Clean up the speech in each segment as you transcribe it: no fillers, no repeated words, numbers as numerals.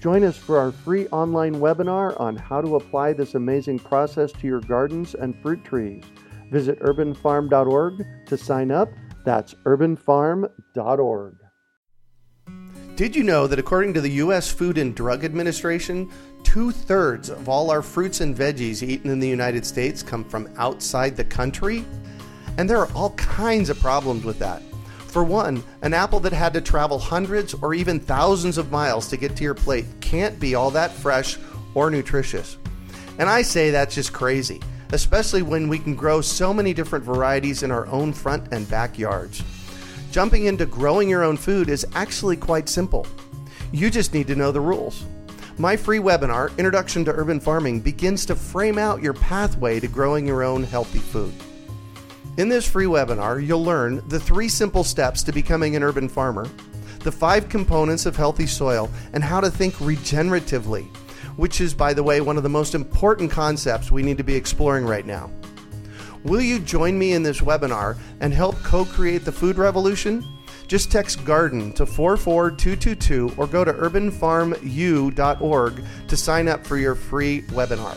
Join us for our free online webinar on how to apply this amazing process to your gardens and fruit trees. Visit urbanfarm.org to sign up. That's urbanfarm.org. Did you know that according to the U.S. Food and Drug Administration, 2/3 of all our fruits and veggies eaten in the United States come from outside the country? And there are all kinds of problems with that. For one, an apple that had to travel hundreds or even thousands of miles to get to your plate can't be all that fresh or nutritious. And I say that's just crazy, especially when we can grow so many different varieties in our own front and backyards. Jumping into growing your own food is actually quite simple. You just need to know the rules. My free webinar, Introduction to Urban Farming, begins to frame out your pathway to growing your own healthy food. In this free webinar, you'll learn the 3 simple steps to becoming an urban farmer, the 5 components of healthy soil, and how to think regeneratively, which is, by the way, one of the most important concepts we need to be exploring right now. Will you join me in this webinar and help co-create the food revolution? Just text GARDEN to 44222 or go to urbanfarmu.org to sign up for your free webinar.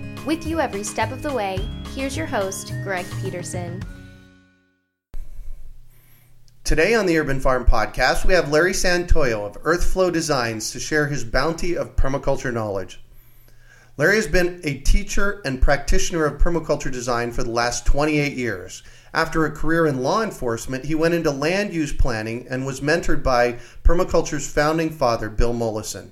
With you every step of the way, here's your host, Greg Peterson. Today on the Urban Farm Podcast, we have Larry Santoyo of Earthflow Designs to share his bounty of permaculture knowledge. Larry has been a teacher and practitioner of permaculture design for the last 28 years. After a career in law enforcement, he went into land use planning and was mentored by permaculture's founding father, Bill Mollison.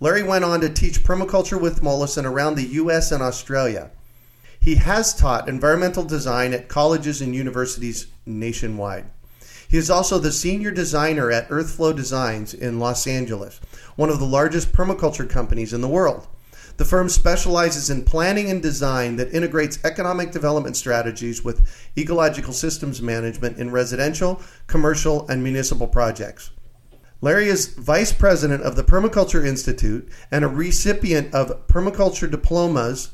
Larry went on to teach permaculture with Mollison around the U.S. and Australia. He has taught environmental design at colleges and universities nationwide. He is also the senior designer at Earthflow Designs in Los Angeles, one of the largest permaculture companies in the world. The firm specializes in planning and design that integrates economic development strategies with ecological systems management in residential, commercial, and municipal projects. Larry is Vice President of the Permaculture Institute and a recipient of permaculture diplomas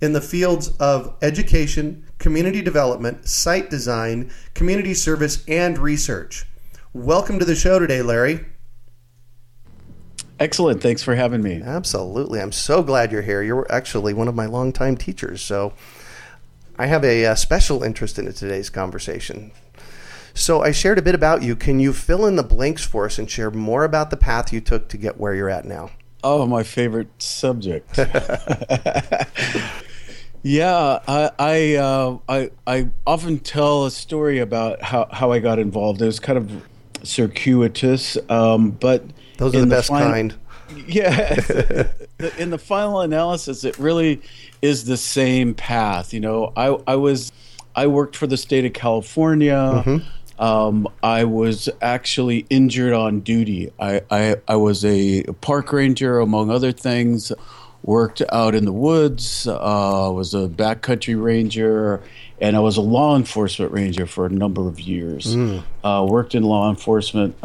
in the fields of education, community development, site design, community service, and research. Welcome to the show today, Larry. Excellent. Thanks for having me. Absolutely. I'm so glad you're here. You're actually one of my longtime teachers, so I have a special interest in today's conversation. So I shared a bit about you. Can you fill in the blanks for us and share more about the path you took to get where you're at now? Oh, my favorite subject. Yeah, I often tell a story about how I got involved. It was kind of circuitous, but those are the best kind. Yeah, in the final analysis, it really is the same path. You know, I worked for the state of California. Mm-hmm. I was actually injured on duty. I was a park ranger, among other things, worked out in the woods, was a backcountry ranger, and I was a law enforcement ranger for a number of years. Worked in law enforcement.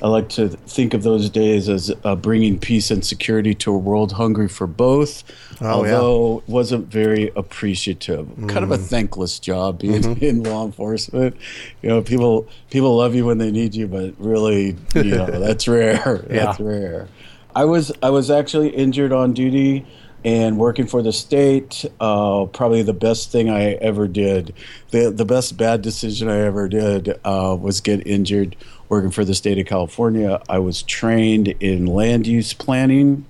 I like to think of those days as bringing peace and security to a world hungry for both, although wasn't very appreciative. Kind of a thankless job being in law enforcement. You know, people love you when they need you, but really, you know, that's rare. That's rare. I was actually injured on duty and working for the state. Probably the best thing I ever did. The best bad decision I ever did was get injured working for the state of California. I was trained in land use planning,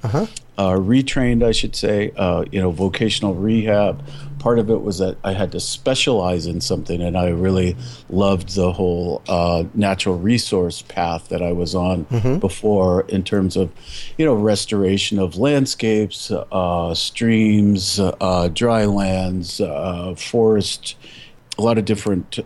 retrained, I should say, vocational rehab. Part of it was that I had to specialize in something, and I really loved the whole natural resource path that I was on before, in terms of, restoration of landscapes, streams, dry lands, forest, a lot of different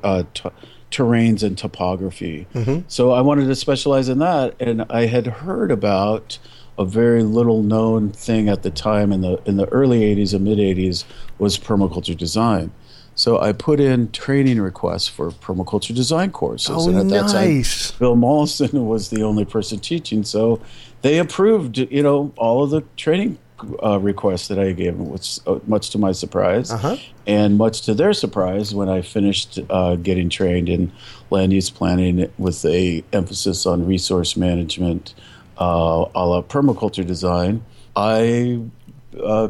terrains and topography. So I wanted to specialize in that, and I had heard about a very little known thing at the time in the early 80s and mid 80s was permaculture design. So I put in training requests for permaculture design courses. Oh, and at that time, Bill Mollison was the only person teaching. So they approved, all of the training requests that I gave, which, much to my surprise, and much to their surprise, when I finished getting trained in land use planning with a emphasis on resource management, a la permaculture design, I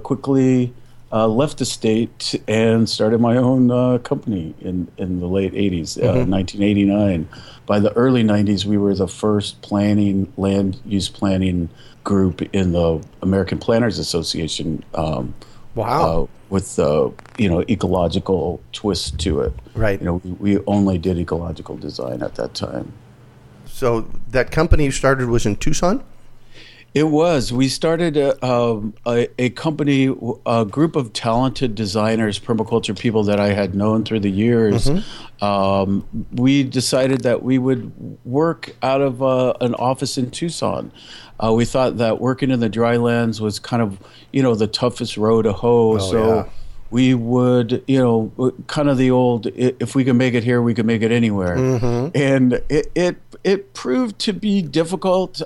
quickly left the state and started my own company in the late 80s, 1989. By the early 90s, we were the first land use planning group in the American Planners Association. With the ecological twist to it. Right. We only did ecological design at that time. So that company you started was in Tucson? It was. We started a company, a group of talented designers, permaculture people that I had known through the years. We decided that we would work out of an office in Tucson. We thought that working in the drylands was kind of, the toughest row to hoe. We would, kind of the old, if we can make it here, we can make it anywhere. And it proved to be difficult.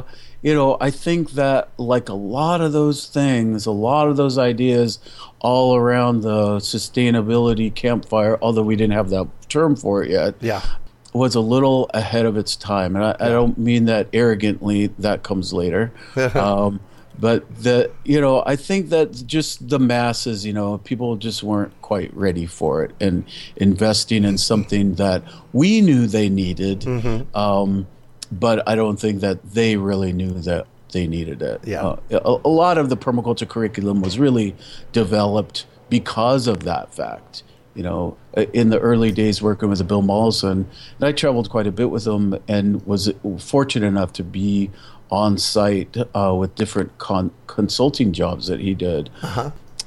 I think that like a lot of those things, a lot of those ideas all around the sustainability campfire, although we didn't have that term for it yet, was a little ahead of its time. And I don't mean that arrogantly, that comes later. But I think that just the masses, people just weren't quite ready for it, and investing in something that we knew they needed, but I don't think that they really knew that they needed it. A lot of the permaculture curriculum was really developed because of that fact. In the early days working with Bill Mollison, and I traveled quite a bit with him and was fortunate enough to be on site with different consulting jobs that he did,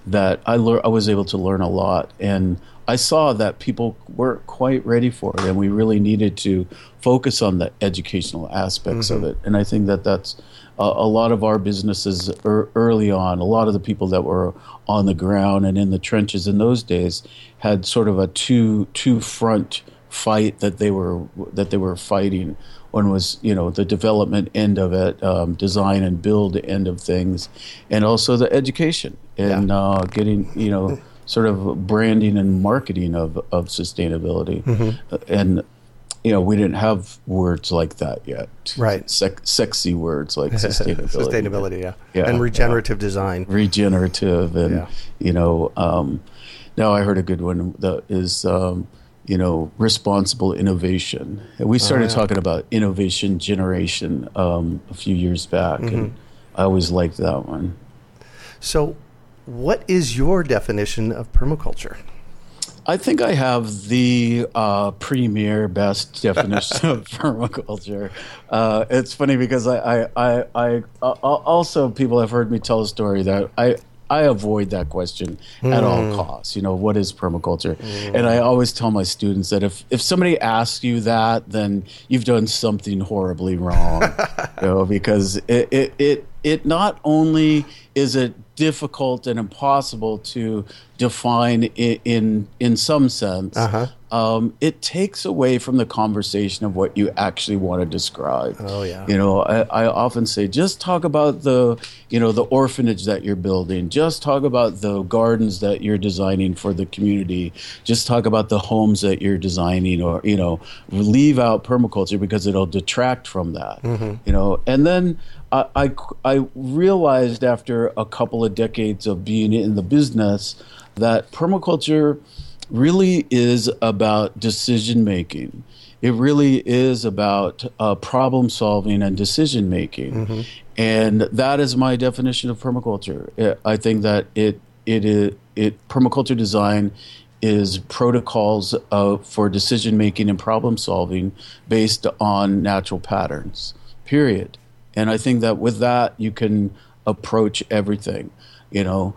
that I was able to learn a lot. And I saw that people weren't quite ready for it, and we really needed to focus on the educational aspects of it. And I think that that's a lot of our businesses early on. A lot of the people that were on the ground and in the trenches in those days had sort of a two-front fight that they were fighting. One was, the development end of it, design and build end of things, and also the education and getting, sort of branding and marketing of sustainability. And, we didn't have words like that yet. Right. Sexy words like sustainability. And regenerative design. Regenerative. And, now I heard a good one that is... responsible innovation. And we started talking about innovation generation a few years back, and I always liked that one. So what is your definition of permaculture? I think I have the premier best definition of permaculture. It's funny because I also, people have heard me tell a story that I avoid that question at all costs. What is permaculture? And I always tell my students that if somebody asks you that, then you've done something horribly wrong, because it not only is it difficult and impossible to define in some sense, it takes away from the conversation of what you actually want to describe. I often say, just talk about the the orphanage that you're building, just talk about the gardens that you're designing for the community, just talk about the homes that you're designing, or leave out permaculture because it'll detract from that. And then I realized after a couple of decades of being in the business that permaculture really is about decision making. It really is about problem solving and decision making. Mm-hmm. And that is my definition of permaculture. I think that permaculture design is protocols for decision making and problem solving based on natural patterns, period. And I think that with that, you can approach everything. You know,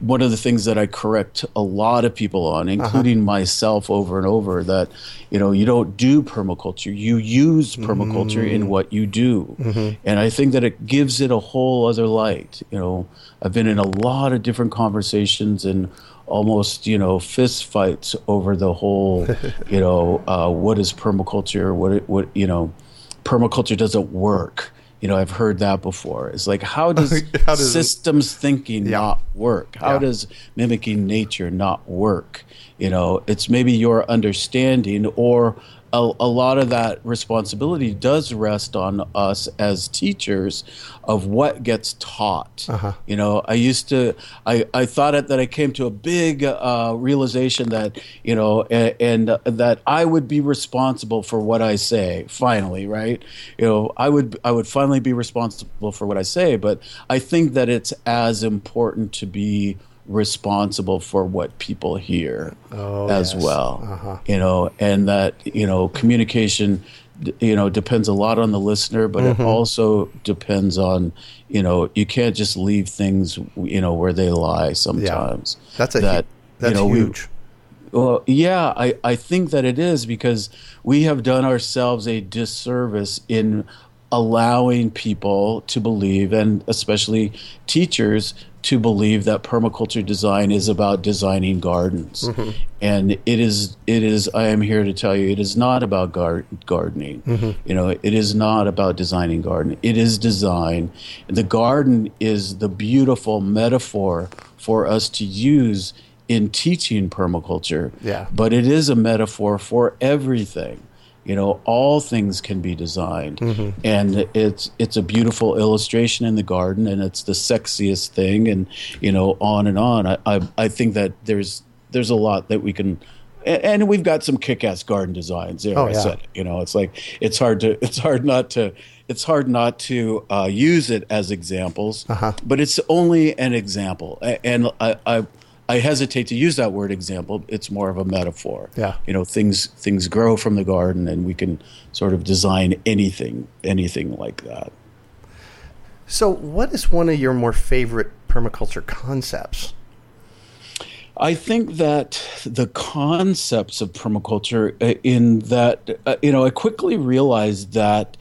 one of the things that I correct a lot of people on, including myself over and over, that, you know, you don't do permaculture. You use permaculture in what you do. Mm-hmm. And I think that it gives it a whole other light. You know, I've been in a lot of different conversations and almost, you know, fist fights over the whole, you know, what is permaculture? What, you know, permaculture doesn't work. You know, I've heard that before. It's like, how does systems thinking not work? How does mimicking nature not work? You know, it's maybe your understanding, or a lot of that responsibility does rest on us as teachers of what gets taught. Uh-huh. You know, I thought that I came to a big realization that, you know, and that I would be responsible for what I say, finally, right? You know, I would finally be responsible for what I say, but I think that it's as important to be responsible for what people hear well, you know, and that, you know, communication, you know, depends a lot on the listener, but it also depends on, you know, you can't just leave things, you know, where they lie sometimes. Yeah. That's huge. Well, yeah, I think that it is, because we have done ourselves a disservice in allowing people to believe, and especially teachers, to believe that permaculture design is about designing gardens. Mm-hmm. And it is, I am here to tell you, it is not about gardening. Mm-hmm. You know, it is not about designing garden. It is design. The garden is the beautiful metaphor for us to use in teaching permaculture. Yeah. But it is a metaphor for everything. You know, all things can be designed, and it's a beautiful illustration in the garden, and it's the sexiest thing, and, you know, on and on. I think that there's a lot that we can, and we've got some kick-ass garden designs. There, I said it. You know, it's like it's hard not to use it as examples, but it's only an example, and I hesitate to use that word example. It's more of a metaphor. Yeah. You know, things grow from the garden, and we can sort of design anything like that. So what is one of your more favorite permaculture concepts? I think that the concepts of permaculture, in that, you know, I quickly realized that,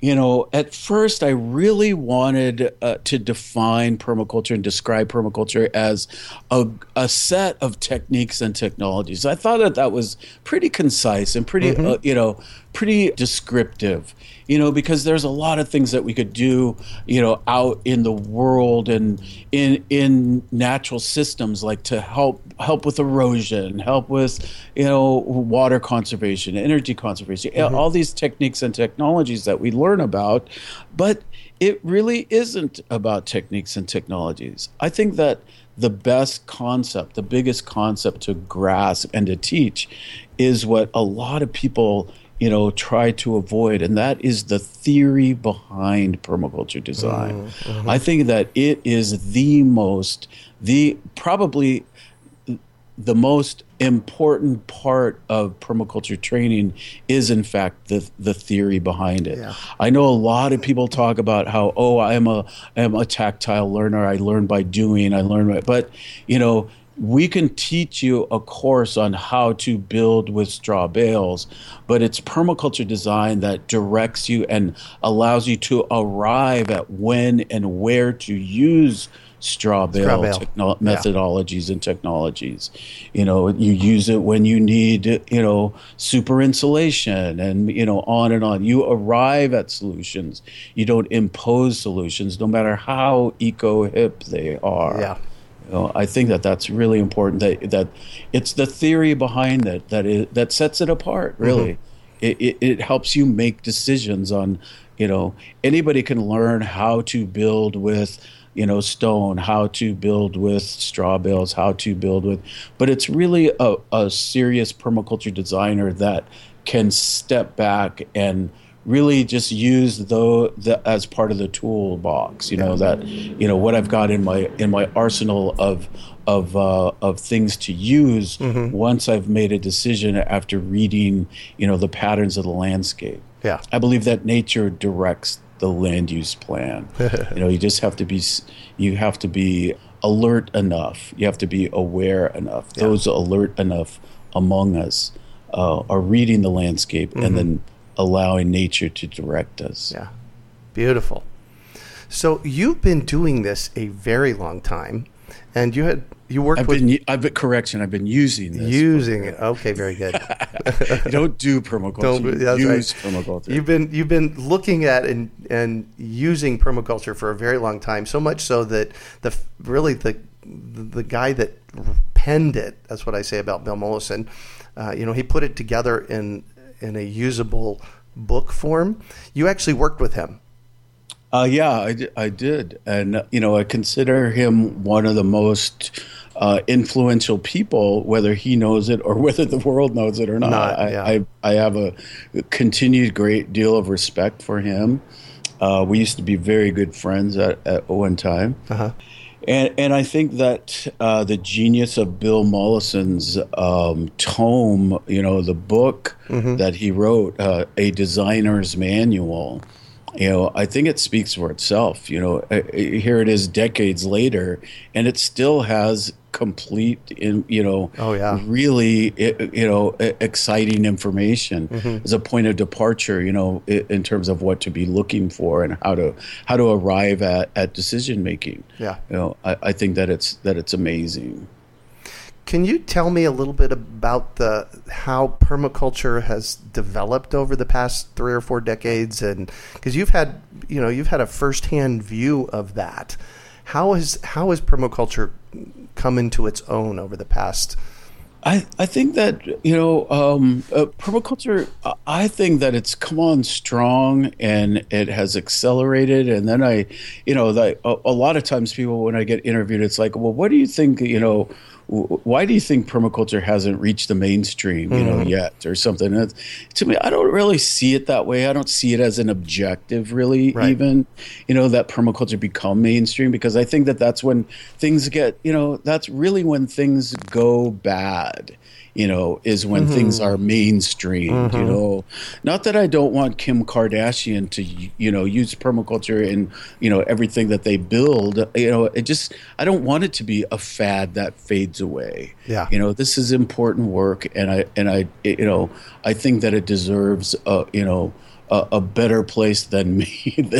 you know, at first I really wanted to define permaculture and describe permaculture as a set of techniques and technologies. I thought that was pretty concise and pretty, you know, pretty descriptive, you know, because there's a lot of things that we could do, you know, out in the world and in natural systems, like to help with erosion, help with, you know, water conservation, energy conservation, all these techniques and technologies that we learn about. But it really isn't about techniques and technologies. I think that the best concept, the biggest concept to grasp and to teach is what a lot of people, you know, try to avoid, and that is the theory behind permaculture design. I think that it is probably the most important part of permaculture training is, in fact, the theory behind it. Yeah. I know a lot of people talk about how, I'm a tactile learner. I learn by doing. But, you know, we can teach you a course on how to build with straw bales, but it's permaculture design that directs you and allows you to arrive at when and where to use straw bale. Methodologies and technologies. You know, you use it when you need, you know, super insulation, and, you know, on and on. You arrive at solutions. You don't impose solutions, no matter how eco-hip they are. Yeah. You know, I think that that's really important, that it's the theory behind it that sets it apart, really. It helps you make decisions on, you know, anybody can learn how to build with, you know, stone, how to build with straw bales, but it's really a serious permaculture designer that can step back and really just use the as part of the toolbox, what I've got in my arsenal of things to use once I've made a decision after reading, the patterns of the landscape. Yeah. I believe that nature directs the land use plan. You just have to be, alert enough. You have to be aware enough. Yeah. Those alert enough among us are reading the landscape and then allowing nature to direct us. Yeah. Beautiful. So you've been doing this a very long time. And I've been using this. Using it. Okay, very good. Don't do permaculture. Use permaculture. You've been looking at and using permaculture for a very long time, so much so that the guy that penned it, that's what I say about Bill Mollison, he put it together in a usable book form. You actually worked with him. I did. And, I consider him one of the most influential people, whether he knows it or whether the world knows it or not. I have a continued great deal of respect for him. We used to be very good friends at one time. Uh-huh. And I think that the genius of Bill Mollison's tome, the book that he wrote, A Designer's Manual, I think it speaks for itself. Here it is decades later, and it still has complete, really, exciting information as a point of departure, in terms of what to be looking for and how to arrive at decision making. Yeah. I think that it's amazing. Can you tell me a little bit about how permaculture has developed over the past 3 or 4 decades, and because you've had a firsthand view of that, how has permaculture come into its own over the past? I think that permaculture, I think that it's come on strong and it has accelerated. And then a lot of times people, when I get interviewed, it's like, well, what do you think? Why do you think permaculture hasn't reached the mainstream, yet or something? And to me, I don't really see it that way. I don't see it as an objective, really, that permaculture become mainstream, because I think that that's when things get, that's really when things go bad. Is when things are mainstreamed, Not that I don't want Kim Kardashian to, use permaculture in, everything that they build. I don't want it to be a fad that fades away. Yeah. This is important work, and I think that it deserves, a better place than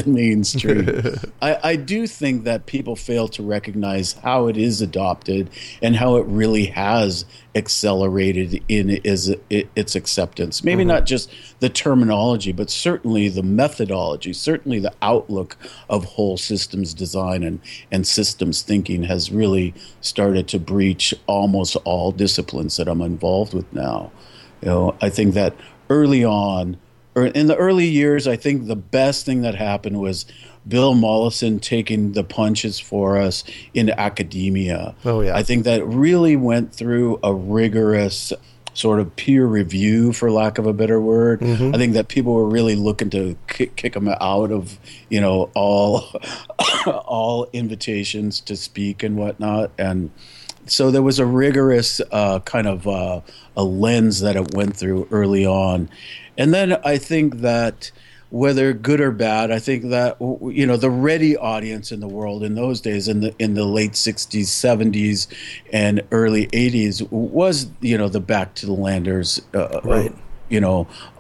mainstream. I do think that people fail to recognize how it is adopted and how it really has accelerated in its acceptance. Maybe not just the terminology, but certainly the methodology, certainly the outlook of whole systems design and systems thinking has really started to breach almost all disciplines that I'm involved with now. I think that in the early years, I think the best thing that happened was Bill Mollison taking the punches for us in academia. Oh, yeah. I think that really went through a rigorous sort of peer review, for lack of a better word. I think that people were really looking to kick him out of, all all invitations to speak and whatnot. And so there was a rigorous kind of a lens that it went through early on. And then I think that, whether good or bad, I think that the ready audience in the world in those days, in the late 60s, 70s, and early 80s, was the back to the landers,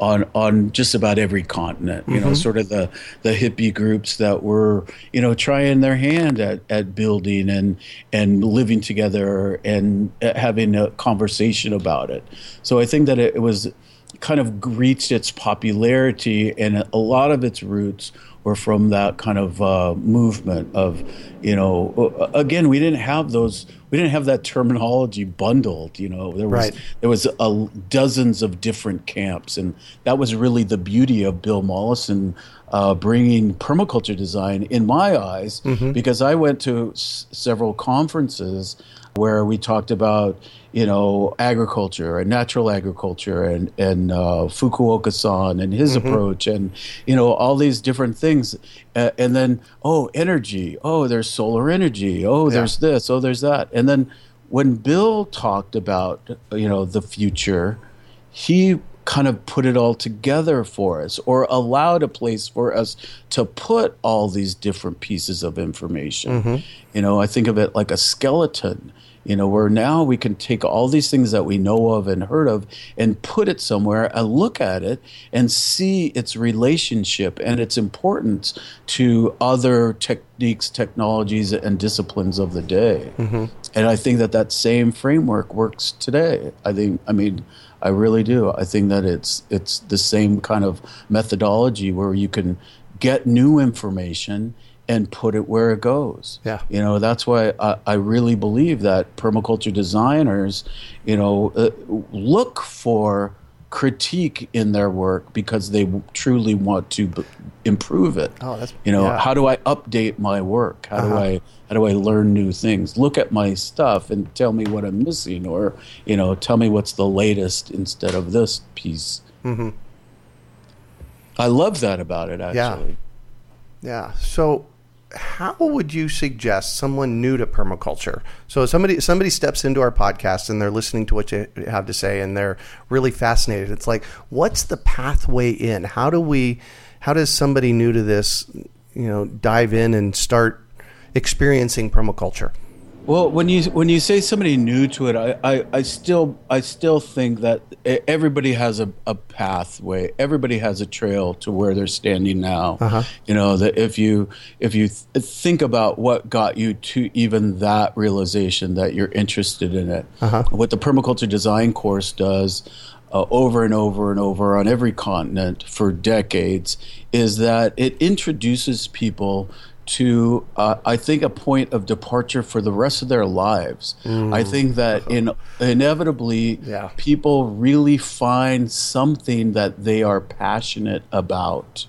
on just about every continent, sort of the hippie groups that were, trying their hand at building and living together and having a conversation about it. So I think that it was kind of reached its popularity, and a lot of its roots or from that kind of movement of, you know, again, we didn't have that terminology bundled, you know, there was dozens of different camps. And that was really the beauty of Bill Mollison bringing permaculture design in my eyes, mm-hmm. because I went to several conferences where we talked about, you know, agriculture and natural agriculture and Fukuoka-san and his mm-hmm. approach and, you know, all these different things. And then, energy. Oh, there's solar energy. Oh, there's this. Oh, there's that. And then when Bill talked about, you know, the future, he kind of put it all together for us, or allowed a place for us to put all these different pieces of information. Mm-hmm. You know, I think of it like a skeleton, you know, where now we can take all these things that we know of and heard of and put it somewhere and look at it and see its relationship and its importance to other techniques, technologies, and disciplines of the day. Mm-hmm. And I think that same framework works today. I really do. I think that it's the same kind of methodology where you can get new information and put it where it goes. Yeah. You know, that's why I really believe that permaculture designers, you know, look for critique in their work because they truly want to improve it. How do I update my work? How do I learn new things? Look at my stuff and tell me what I'm missing, or, you know, tell me what's the latest instead of this piece. Mm-hmm. I love that about it, actually. Yeah. So how would you suggest someone new to permaculture? So somebody steps into our podcast and they're listening to what you have to say and they're really fascinated. It's like, what's the pathway in? How does somebody new to this, you know, dive in and start experiencing permaculture? Well, when you say somebody new to it, I still think that everybody has a pathway. Everybody has a trail to where they're standing now. Uh-huh. You know, that if you think about what got you to even that realization that you're interested in it, uh-huh. what the permaculture design course does over and over and over on every continent for decades is that it introduces people to, I think, a point of departure for the rest of their lives. I think that inevitably people really find something that they are passionate about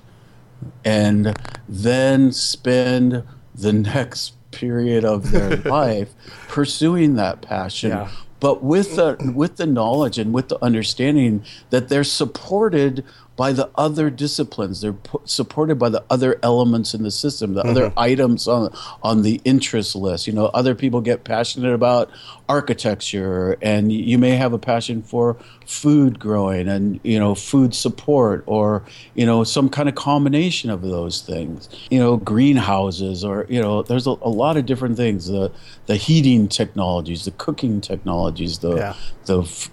and then spend the next period of their life pursuing that passion, but with the knowledge and with the understanding that they're supported by the other disciplines. They're supported by the other elements in the system, the mm-hmm. other items on the interest list. You know, other people get passionate about architecture, and you may have a passion for food growing and, you know, food support, or, you know, some kind of combination of those things. You know, greenhouses, or, you know, there's a lot of different things, the heating technologies, the cooking technologies, the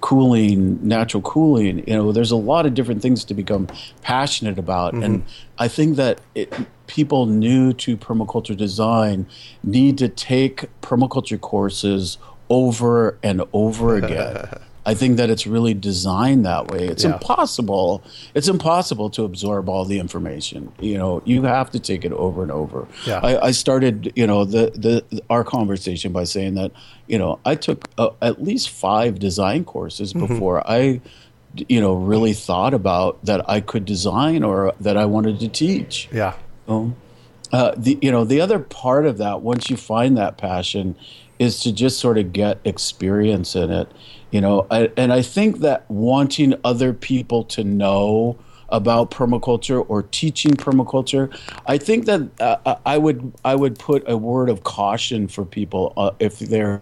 cooling, natural cooling. You know, there's a lot of different things to become passionate about. Mm-hmm. And I think that people new to permaculture design need to take permaculture courses over and over again. I think that it's really designed that way. It's impossible. It's impossible to absorb all the information. You know, you have to take it over and over. Yeah. I started, you know, our conversation by saying that, you know, I took at least 5 design courses before mm-hmm. I, you know, really thought about that I could design or that I wanted to teach. Yeah. The other part of that, once you find that passion, is to just sort of get experience in it. You know, and I think that wanting other people to know about permaculture or teaching permaculture, I think that I would put a word of caution for people if they're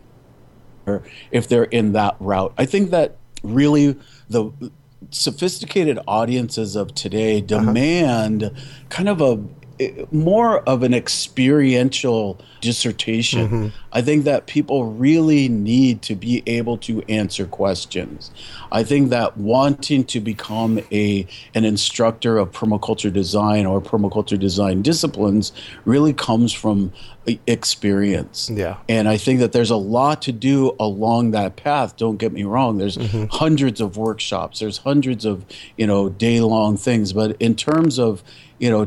in that route. I think that really the sophisticated audiences of today demand kind of more of an experiential dissertation. Mm-hmm. I think that people really need to be able to answer questions. I think that wanting to become an instructor of permaculture design or permaculture design disciplines really comes from experience. Yeah. And I think that there's a lot to do along that path. Don't get me wrong. There's hundreds of workshops. There's hundreds of, day-long things. But in terms of,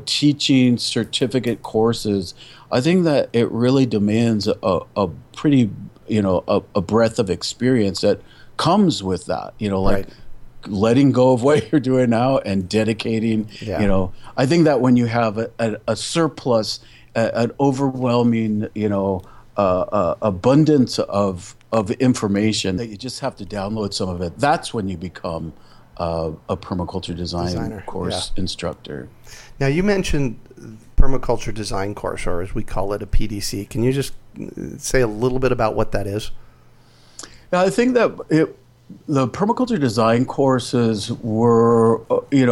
teaching certificate courses, I think that it really demands a pretty, a breadth of experience that comes with that, right. Letting go of what you're doing now and dedicating, I think that when you have a surplus, an overwhelming, abundance of information that you just have to download some of it, that's when you become a permaculture design course instructor. Now, you mentioned permaculture design course, or as we call it, a PDC. Can you just say a little bit about what that is? Now, I think that the permaculture design courses were,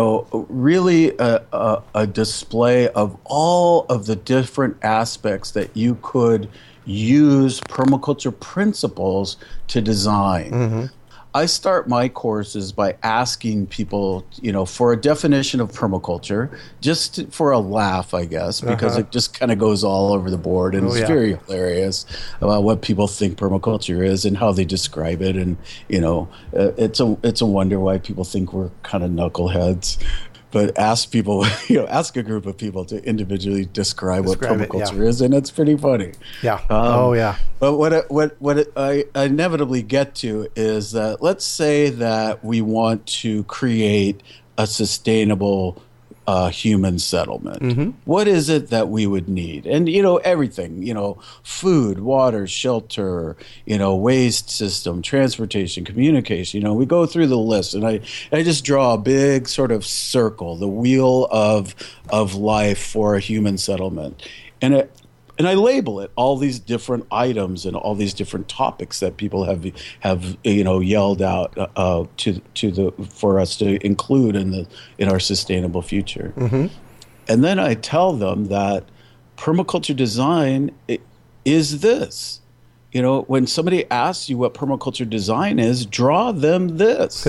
really a display of all of the different aspects that you could use permaculture principles to design. Mm-hmm. I start my courses by asking people, for a definition of permaculture, just for a laugh, I guess, because it just kind of goes all over the board, and it's very hilarious about what people think permaculture is and how they describe it, and it's a wonder why people think we're kind of knuckleheads. But ask a group of people to individually describe what permaculture is, and it's pretty funny. Yeah. But what I inevitably get to is that, let's say that we want to create a sustainable human settlement. Mm-hmm. What is it that we would need? And, everything, food, water, shelter, waste system, transportation, communication, we go through the list, and I just draw a big sort of circle, the wheel of life for a human settlement. And I label it all these different items and all these different topics that people have yelled out for us to include in our sustainable future. Mm-hmm. And then I tell them that permaculture design is this. When somebody asks you what permaculture design is, draw them this.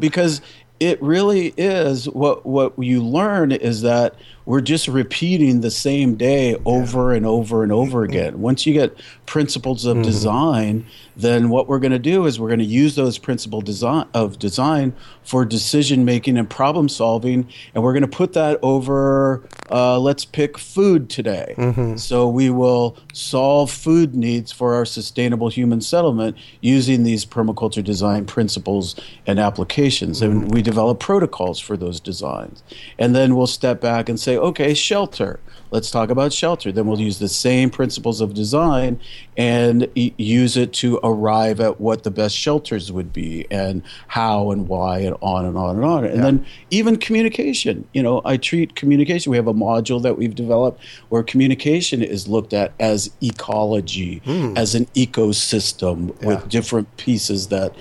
Because it really is what you learn is that we're just repeating the same day over and over and over again. Once you get principles of design, then what we're going to do is we're going to use those principles of design for decision making and problem solving, and we're going to put that over. Let's pick food today. Mm-hmm. So we will solve food needs for our sustainable human settlement using these permaculture design principles and applications, and we develop protocols for those designs. And then we'll step back and say, okay, shelter. Let's talk about shelter. Then we'll use the same principles of design and use it to arrive at what the best shelters would be, and how and why, and on and on and on. And then even communication. I treat communication. We have a module that we've developed where communication is looked at as ecology, as an ecosystem with different pieces that,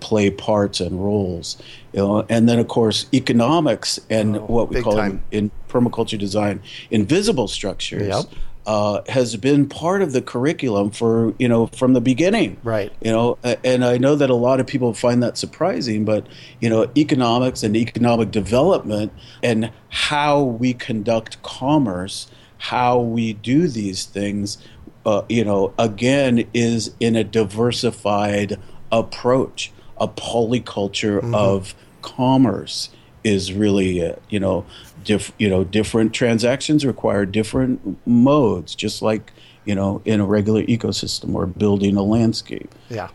play parts and roles. And then, of course, economics and what we call in permaculture design invisible structures has been part of the curriculum for from the beginning. Right. And I know that a lot of people find that surprising, but economics and economic development and how we conduct commerce, how we do these things, again, is in a diversified approach. A polyculture of commerce is really, different transactions require different modes, just like, in a regular ecosystem or building a landscape. Yeah.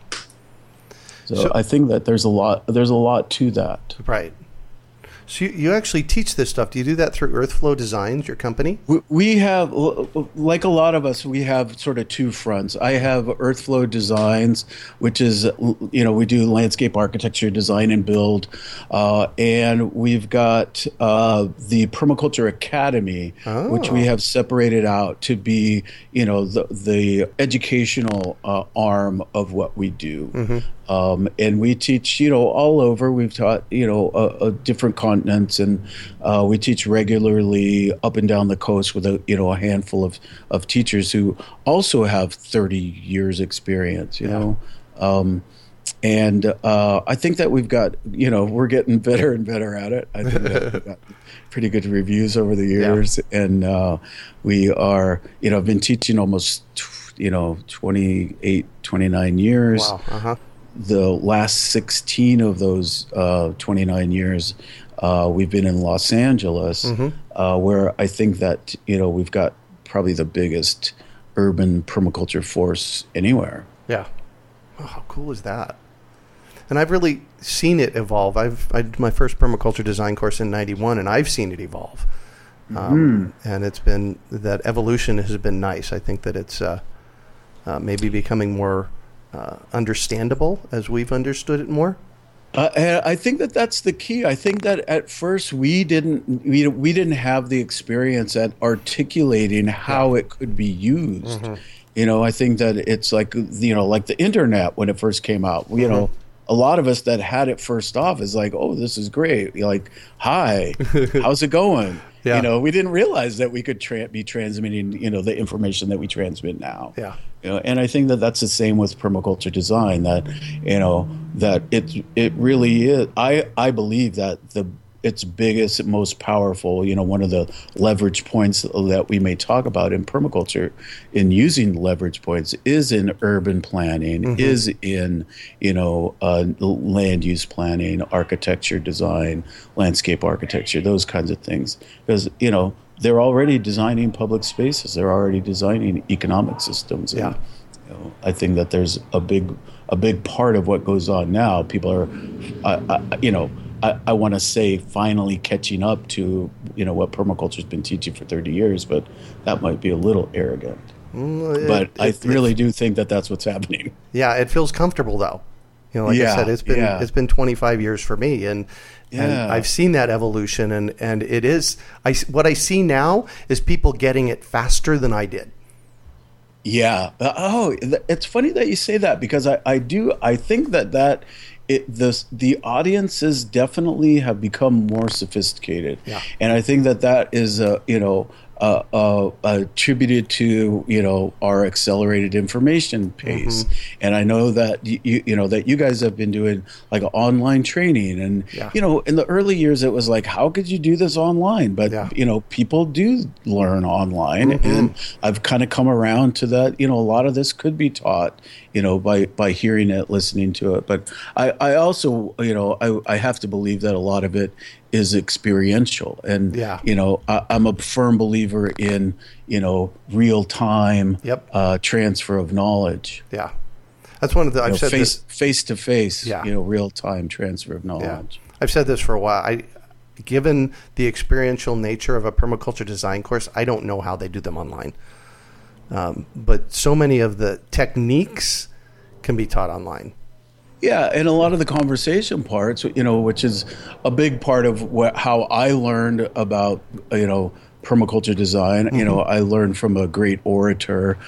So I think that there's a lot to that. Right. So you actually teach this stuff. Do you do that through Earthflow Designs, your company? We have, like a lot of us, we have sort of two fronts. I have Earthflow Designs, which is, we do landscape architecture, design and build. And we've got the Permaculture Academy, which we have separated out to be, the educational arm of what we do. Mm-hmm. And we teach, all over. We've taught, different continents, and we teach regularly up and down the coast with a handful of teachers who also have 30 years experience. And I think that we've got, you know, we're getting better and better at it. I think that we've got pretty good reviews over the years. Yeah. And we are, you know, I've been teaching almost, 28, 29 years. Wow. Uh-huh. The last 16 of those 29 years, we've been in Los Angeles, where I think that, you know, we've got probably the biggest urban permaculture force anywhere. Yeah. Oh, how cool is that? And I've really seen it evolve. I did my first permaculture design course in 91, and I've seen it evolve. And it's been, that evolution has been nice. I think that it's maybe becoming more understandable as we've understood it more. I think that that's the key. I think that at first we didn't have the experience at articulating how it could be used. You know, I think that it's like, you know, like the internet when it first came out, you know, a lot of us that had it first off is like, oh, this is great. You're like, hi, how's it going? Yeah. You know, we didn't realize that we could be transmitting, you know, the information that we transmit now. Yeah. You know, and I think that that's the same with permaculture design, that, you know, that it really is. I believe that its biggest, most powerful, you know, one of the leverage points that we may talk about in permaculture, in using leverage points, is in urban planning, is in, you know, land use planning, architecture design, landscape architecture, those kinds of things. Because, you know, they're already designing public spaces. They're already designing economic systems. Yeah. And, you know, I think that there's a big part of what goes on now. People are, you know, I want to say finally catching up to, you know, what permaculture has been teaching for 30 years, but that might be a little arrogant. But I really do think that that's what's happening. Yeah, it feels comfortable though. You know, like I said, it's been 25 years for me, and I've seen that evolution, and it is. What I see now is people getting it faster than I did. Yeah. Oh, it's funny that you say that, because I think that. The audiences definitely have become more sophisticated, and I think that is attributed to, you know, our accelerated information pace. And I know that you you guys have been doing like online training, and you know, in the early years it was like, how could you do this online? But you know, people do learn online, and I've kind of come around to that. You know, a lot of this could be taught, you know, by hearing it, listening to it. But I also, you know, I have to believe that a lot of it is experiential, and you know, I'm a firm believer in, you know, real time transfer of knowledge. Yeah, that's one of the I've said face to face. Yeah, you know, real time transfer of knowledge. Yeah. I've said this for a while. Given the experiential nature of a permaculture design course, I don't know how they do them online. But so many of the techniques can be taught online. Yeah, and a lot of the conversation parts, you know, which is a big part of how I learned about, you know, permaculture design. You know, I learned from a great orator,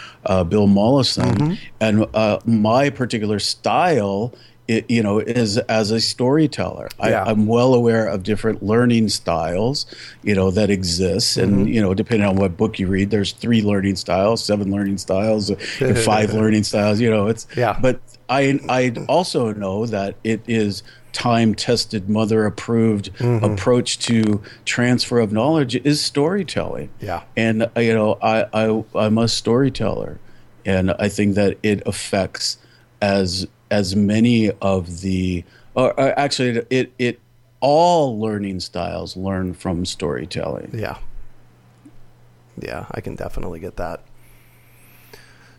Bill Mollison, and my particular style, you know, is as a storyteller. Yeah. I'm well aware of different learning styles, you know, that exist. And, you know, depending on what book you read, there's 3 learning styles, 7 learning styles, and 5 learning styles, you know, it's, but I also know that it is time-tested, mother-approved approach to transfer of knowledge is storytelling. Yeah. And, you know, I'm a storyteller, and I think that it affects as many of the, or actually, it all learning styles learn from storytelling. Yeah. Yeah, I can definitely get that.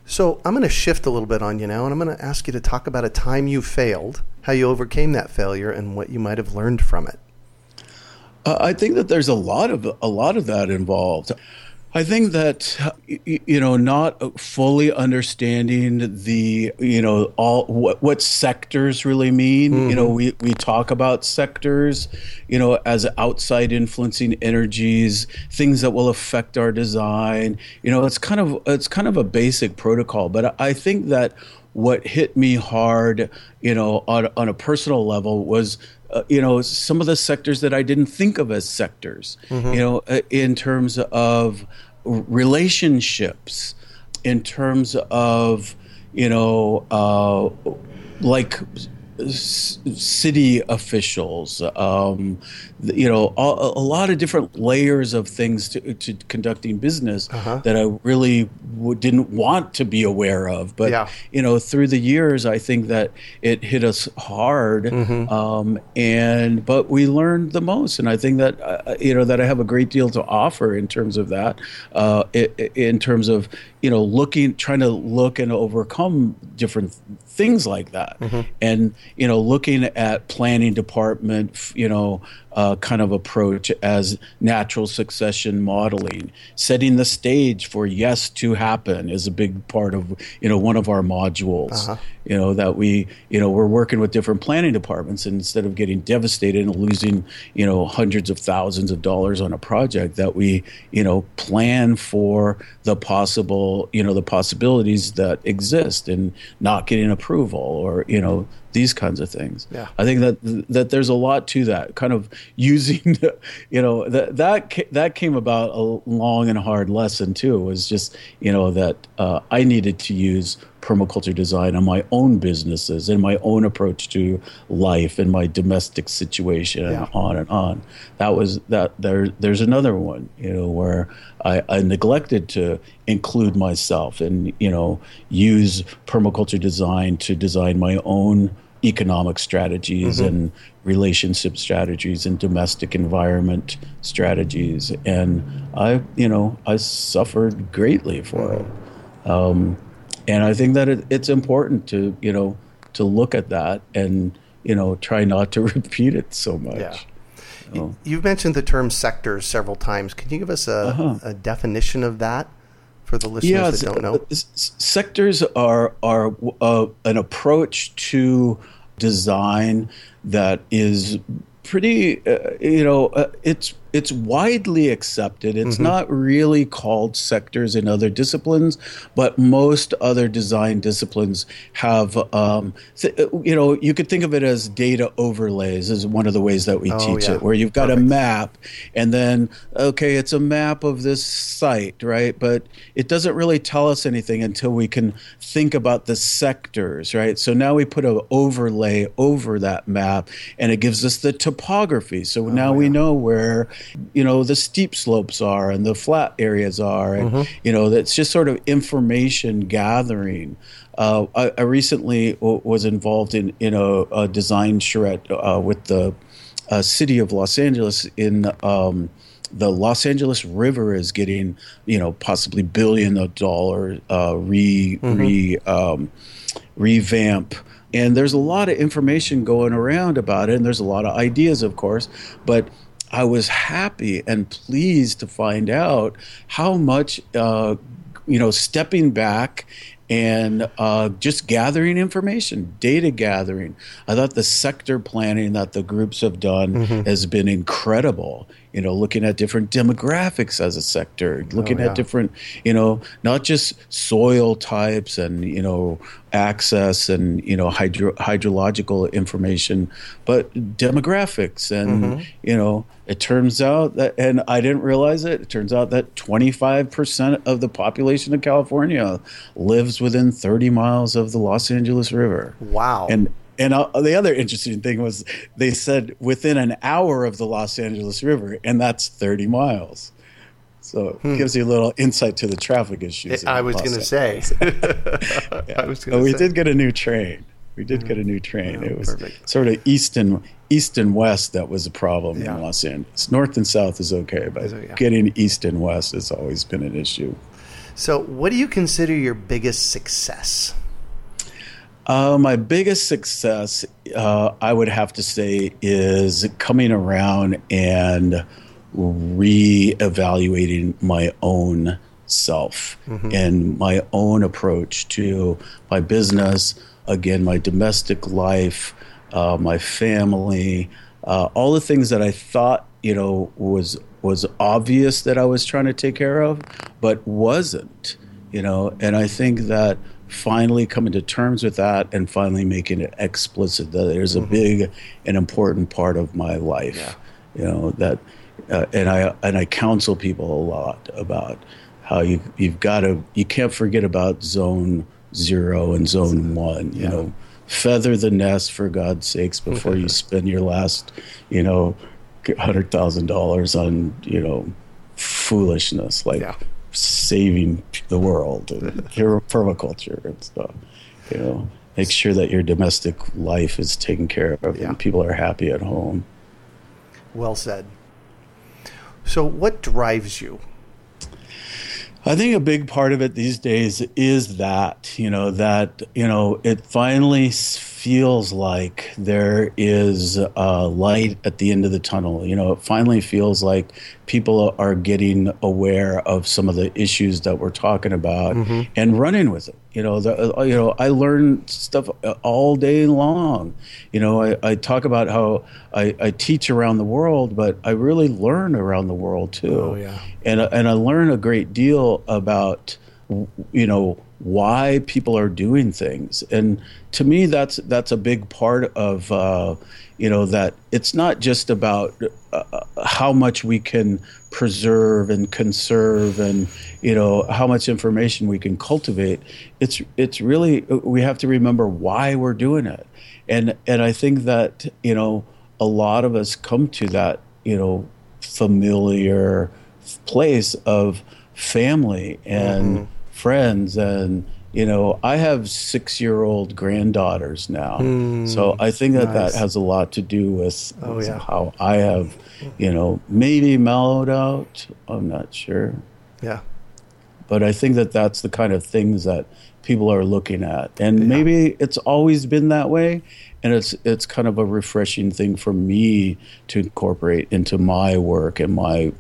So I'm going to shift a little bit on you now, and I'm going to ask you to talk about a time you failed, how you overcame that failure, and what you might have learned from it. I think that there's a lot of that involved. I think that, you know, not fully understanding the, you know, all what sectors really mean. You know, we talk about sectors, you know, as outside influencing energies, things that will affect our design. You know, it's kind of a basic protocol, but I think that what hit me hard, you know, on a personal level was, you know, some of the sectors that I didn't think of as sectors, you know, in terms of relationships, in terms of, you know, like city officials, a lot of different layers of things to conducting business that I really didn't want to be aware of. But, through the years, I think that it hit us hard. But we learned the most. And I think that, that I have a great deal to offer in terms of that, in terms of, trying to look and overcome different things like that. And, looking at planning department, kind of approach as natural succession modeling, setting the stage for yes to happen is a big part of, one of our modules, that we, we're working with different planning departments, and instead of getting devastated and losing, hundreds of thousands of dollars on a project, that we, plan for the possible, the possibilities that exist and not getting approval or, these kinds of things. Yeah. I think that there's a lot to that, kind of using, that came about a long and hard lesson too, was just, that I needed to use permaculture design in my own businesses, in my own approach to life, in my domestic situation, and on and on. That was that. There's another one, where I neglected to include myself and, use permaculture design to design my own economic strategies and relationship strategies and domestic environment strategies. And I suffered greatly for it. And I think that it's important to, to look at that and, try not to repeat it so much. Yeah. You've mentioned the term sectors several times. Can you give us a definition of that for the listeners that don't know? Sectors are an approach to design that is pretty, it's widely accepted. It's not really called sectors in other disciplines, but most other design disciplines have, you could think of it as data overlays is one of the ways that we teach it, where you've got a map and then, it's a map of this site, right? But it doesn't really tell us anything until we can think about the sectors, right? So now we put an overlay over that map and it gives us the topography. So now we know where, the steep slopes are and the flat areas are, and that's just sort of information gathering. I recently was involved in a design charrette with the city of Los Angeles in the Los Angeles River is getting possibly $1 billion revamp. And there's a lot of information going around about it, and there's a lot of ideas, of course, but I was happy and pleased to find out how much, stepping back and just gathering information, data gathering. I thought the sector planning that the groups have done has been incredible. Looking at different demographics as a sector, looking at different, not just soil types and, access and, hydrological information, but demographics. And, it turns out that, and I didn't realize it, it turns out that 25% of the population of California lives within 30 miles of the Los Angeles River. Wow. And the other interesting thing was they said within an hour of the Los Angeles River, and that's 30 miles. So it gives you a little insight to the traffic issues. We did get a new train. It was perfect. Sort of east and west that was a problem in Los Angeles. North and south is okay, but getting east and west has always been an issue. So what do you consider your biggest success? My biggest success, I would have to say, is coming around and re-evaluating my own self and my own approach to my business, again, my domestic life, my family, all the things that I thought, was obvious that I was trying to take care of, but wasn't, and I think that finally coming to terms with that and finally making it explicit that there's a big and important part of my life, that, and I counsel people a lot about how you've got to, you can't forget about zone 0 and zone 1, feather the nest, for God's sakes, before you spend your last, $100,000 on, foolishness, like saving the world and permaculture and stuff. Make sure that your domestic life is taken care of and people are happy at home. Well said. So what drives you? I think a big part of it these days is that it finally feels like there is a light at the end of the tunnel. It finally feels like people are getting aware of some of the issues that we're talking about and running with it. I learn stuff all day long. I talk about how I teach around the world, but I really learn around the world too. Oh, yeah. And I learn a great deal about, why people are doing things. And to me, that's a big part of, that it's not just about how much we can preserve and conserve and, how much information we can cultivate. It's really, we have to remember why we're doing it. And I think that, a lot of us come to that, familiar place of family and friends. And I have 6-year-old granddaughters now, so I think that that has a lot to do with how I have maybe mellowed out. I'm not sure, but I think that that's the kind of things that people are looking at, and maybe it's always been that way, and it's kind of a refreshing thing for me to incorporate into my work and my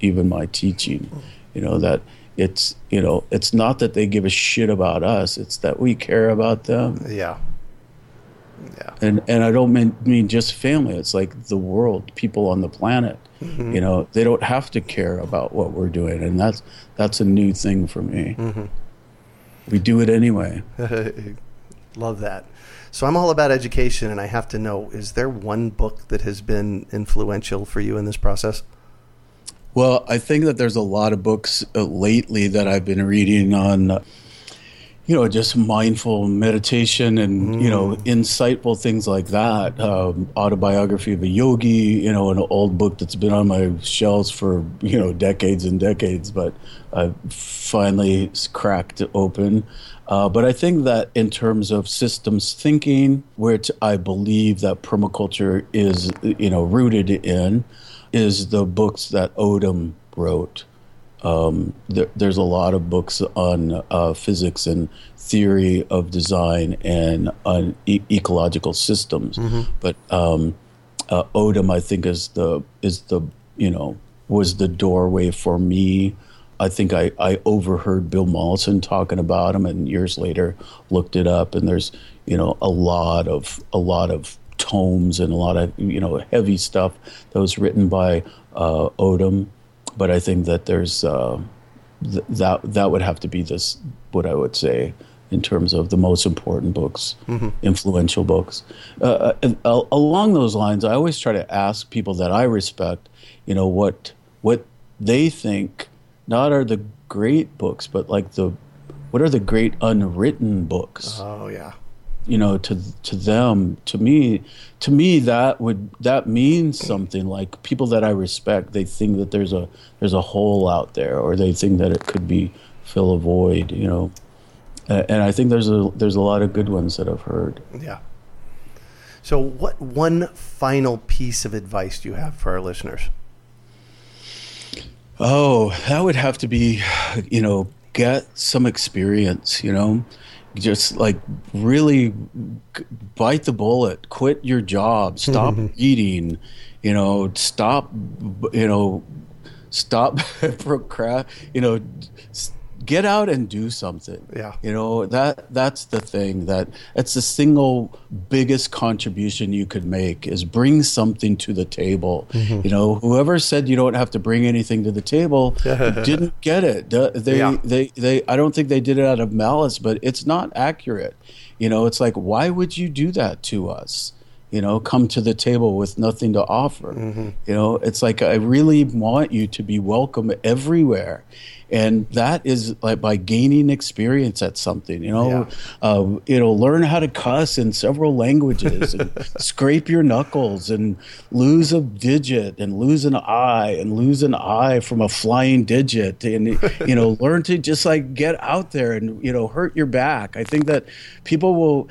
even my teaching, that it's it's not that they give a shit about us, it's that we care about them. And I don't mean just family, it's like the world, people on the planet. They don't have to care about what we're doing, and that's a new thing for me. We do it anyway. Love that. So I'm all about education, and I have to know, is there one book that has been influential for you in this process? Well, I think that there's a lot of books lately that I've been reading on, just mindful meditation and, insightful things like that. Autobiography of a Yogi, an old book that's been on my shelves for, decades and decades, but I finally cracked it open. But I think that in terms of systems thinking, which I believe that permaculture is, rooted in, is the books that Odom wrote. There's a lot of books on physics and theory of design and on ecological systems. But Odom, I think, was the doorway for me. I think I overheard Bill Mollison talking about him, and years later looked it up. And there's a lot of tomes and a lot of heavy stuff that was written by Odom, but I think that there's that would have to be this, what I would say in terms of the most important books, influential books. Along those lines, I always try to ask people that I respect, what they think not are the great books, but like what are the great unwritten books? Oh yeah. To them, to me, that means something. Like people that I respect, they think that there's a hole out there, or they think that it could be fill a void. And I think there's a lot of good ones that I've heard. Yeah. So, what one final piece of advice do you have for our listeners? Oh, that would have to be, get some experience. Just like really bite the bullet, quit your job, stop eating, stop procrastinate, get out and do something. Yeah. That's the thing that's the single biggest contribution you could make, is bring something to the table. Whoever said you don't have to bring anything to the table didn't get it. They I don't think they did it out of malice, but it's not accurate. It's like, why would you do that to us? Come to the table with nothing to offer. It's like, I really want you to be welcome everywhere. And that is like by gaining experience at something, you know, learn how to cuss in several languages and scrape your knuckles and lose a digit and lose an eye and lose an eye from a flying digit. And, you know, learn to just like get out there and, you know, hurt your back. I think that people will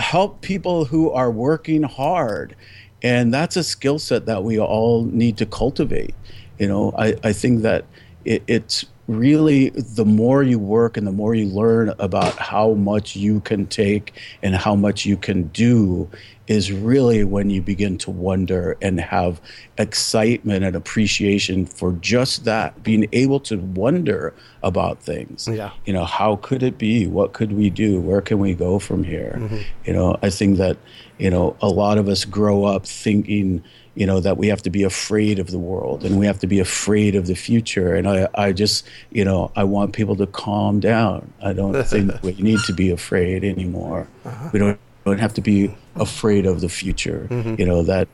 help people who are working hard. And that's a skill set that we all need to cultivate. You know, I think that it's really the more you work and the more you learn about how much you can take and how much you can do is really when you begin to wonder and have excitement and appreciation for just that, being able to wonder about things. Yeah. You know, how could it be? What could we do? Where can we go from here? Mm-hmm. You know, I think that, you know, a lot of us grow up thinking, you know, that we have to be afraid of the world and we have to be afraid of the future. And I just, you know, I want people to calm down. I don't think we need to be afraid anymore. Uh-huh. We don't have to be afraid of the future. Mm-hmm. You know, that,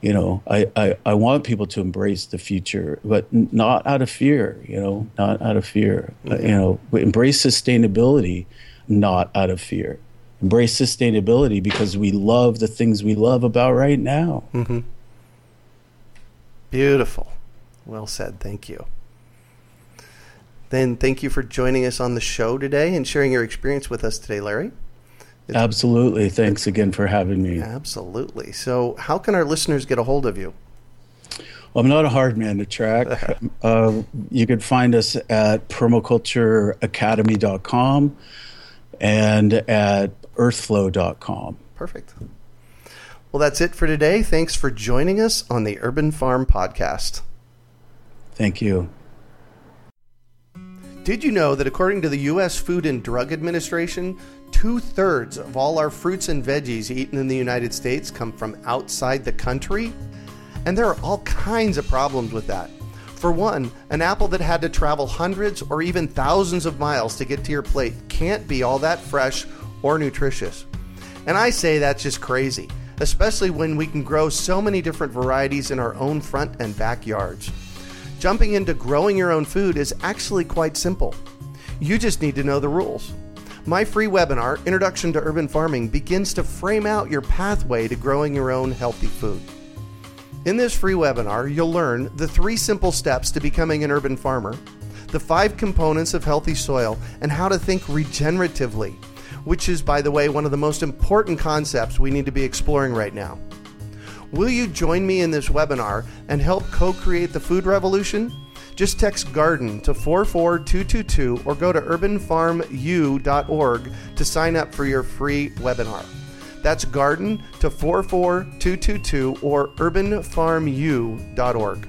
you know, I want people to embrace the future, but not out of fear, you know, not out of fear. Mm-hmm. You know, embrace sustainability, not out of fear. Embrace sustainability because we love the things we love about right now. Mm-hmm. Beautiful. Well said. Thank you. Then thank you for joining us on the show today and sharing your experience with us today, Larry. Absolutely. Thanks again for having me. Absolutely. So how can our listeners get a hold of you? Well, I'm not a hard man to track. You can find us at permacultureacademy.com. and at earthflow.com. Perfect. Well, that's it for today. Thanks for joining us on the Urban Farm Podcast. Thank you. Did you know that according to the U.S. Food and Drug Administration, 2/3 of all our fruits and veggies eaten in the United States come from outside the country? And there are all kinds of problems with that. For one, an apple that had to travel hundreds or even thousands of miles to get to your plate can't be all that fresh or nutritious. And I say that's just crazy, especially when we can grow so many different varieties in our own front and backyards. Jumping into growing your own food is actually quite simple. You just need to know the rules. My free webinar, Introduction to Urban Farming, begins to frame out your pathway to growing your own healthy food. In this free webinar, you'll learn the 3 simple steps to becoming an urban farmer, the 5 components of healthy soil, and how to think regeneratively, which is, by the way, one of the most important concepts we need to be exploring right now. Will you join me in this webinar and help co-create the food revolution? Just text GARDEN to 44222 or go to urbanfarmu.org to sign up for your free webinar. That's garden to 44222 or urbanfarmu.org.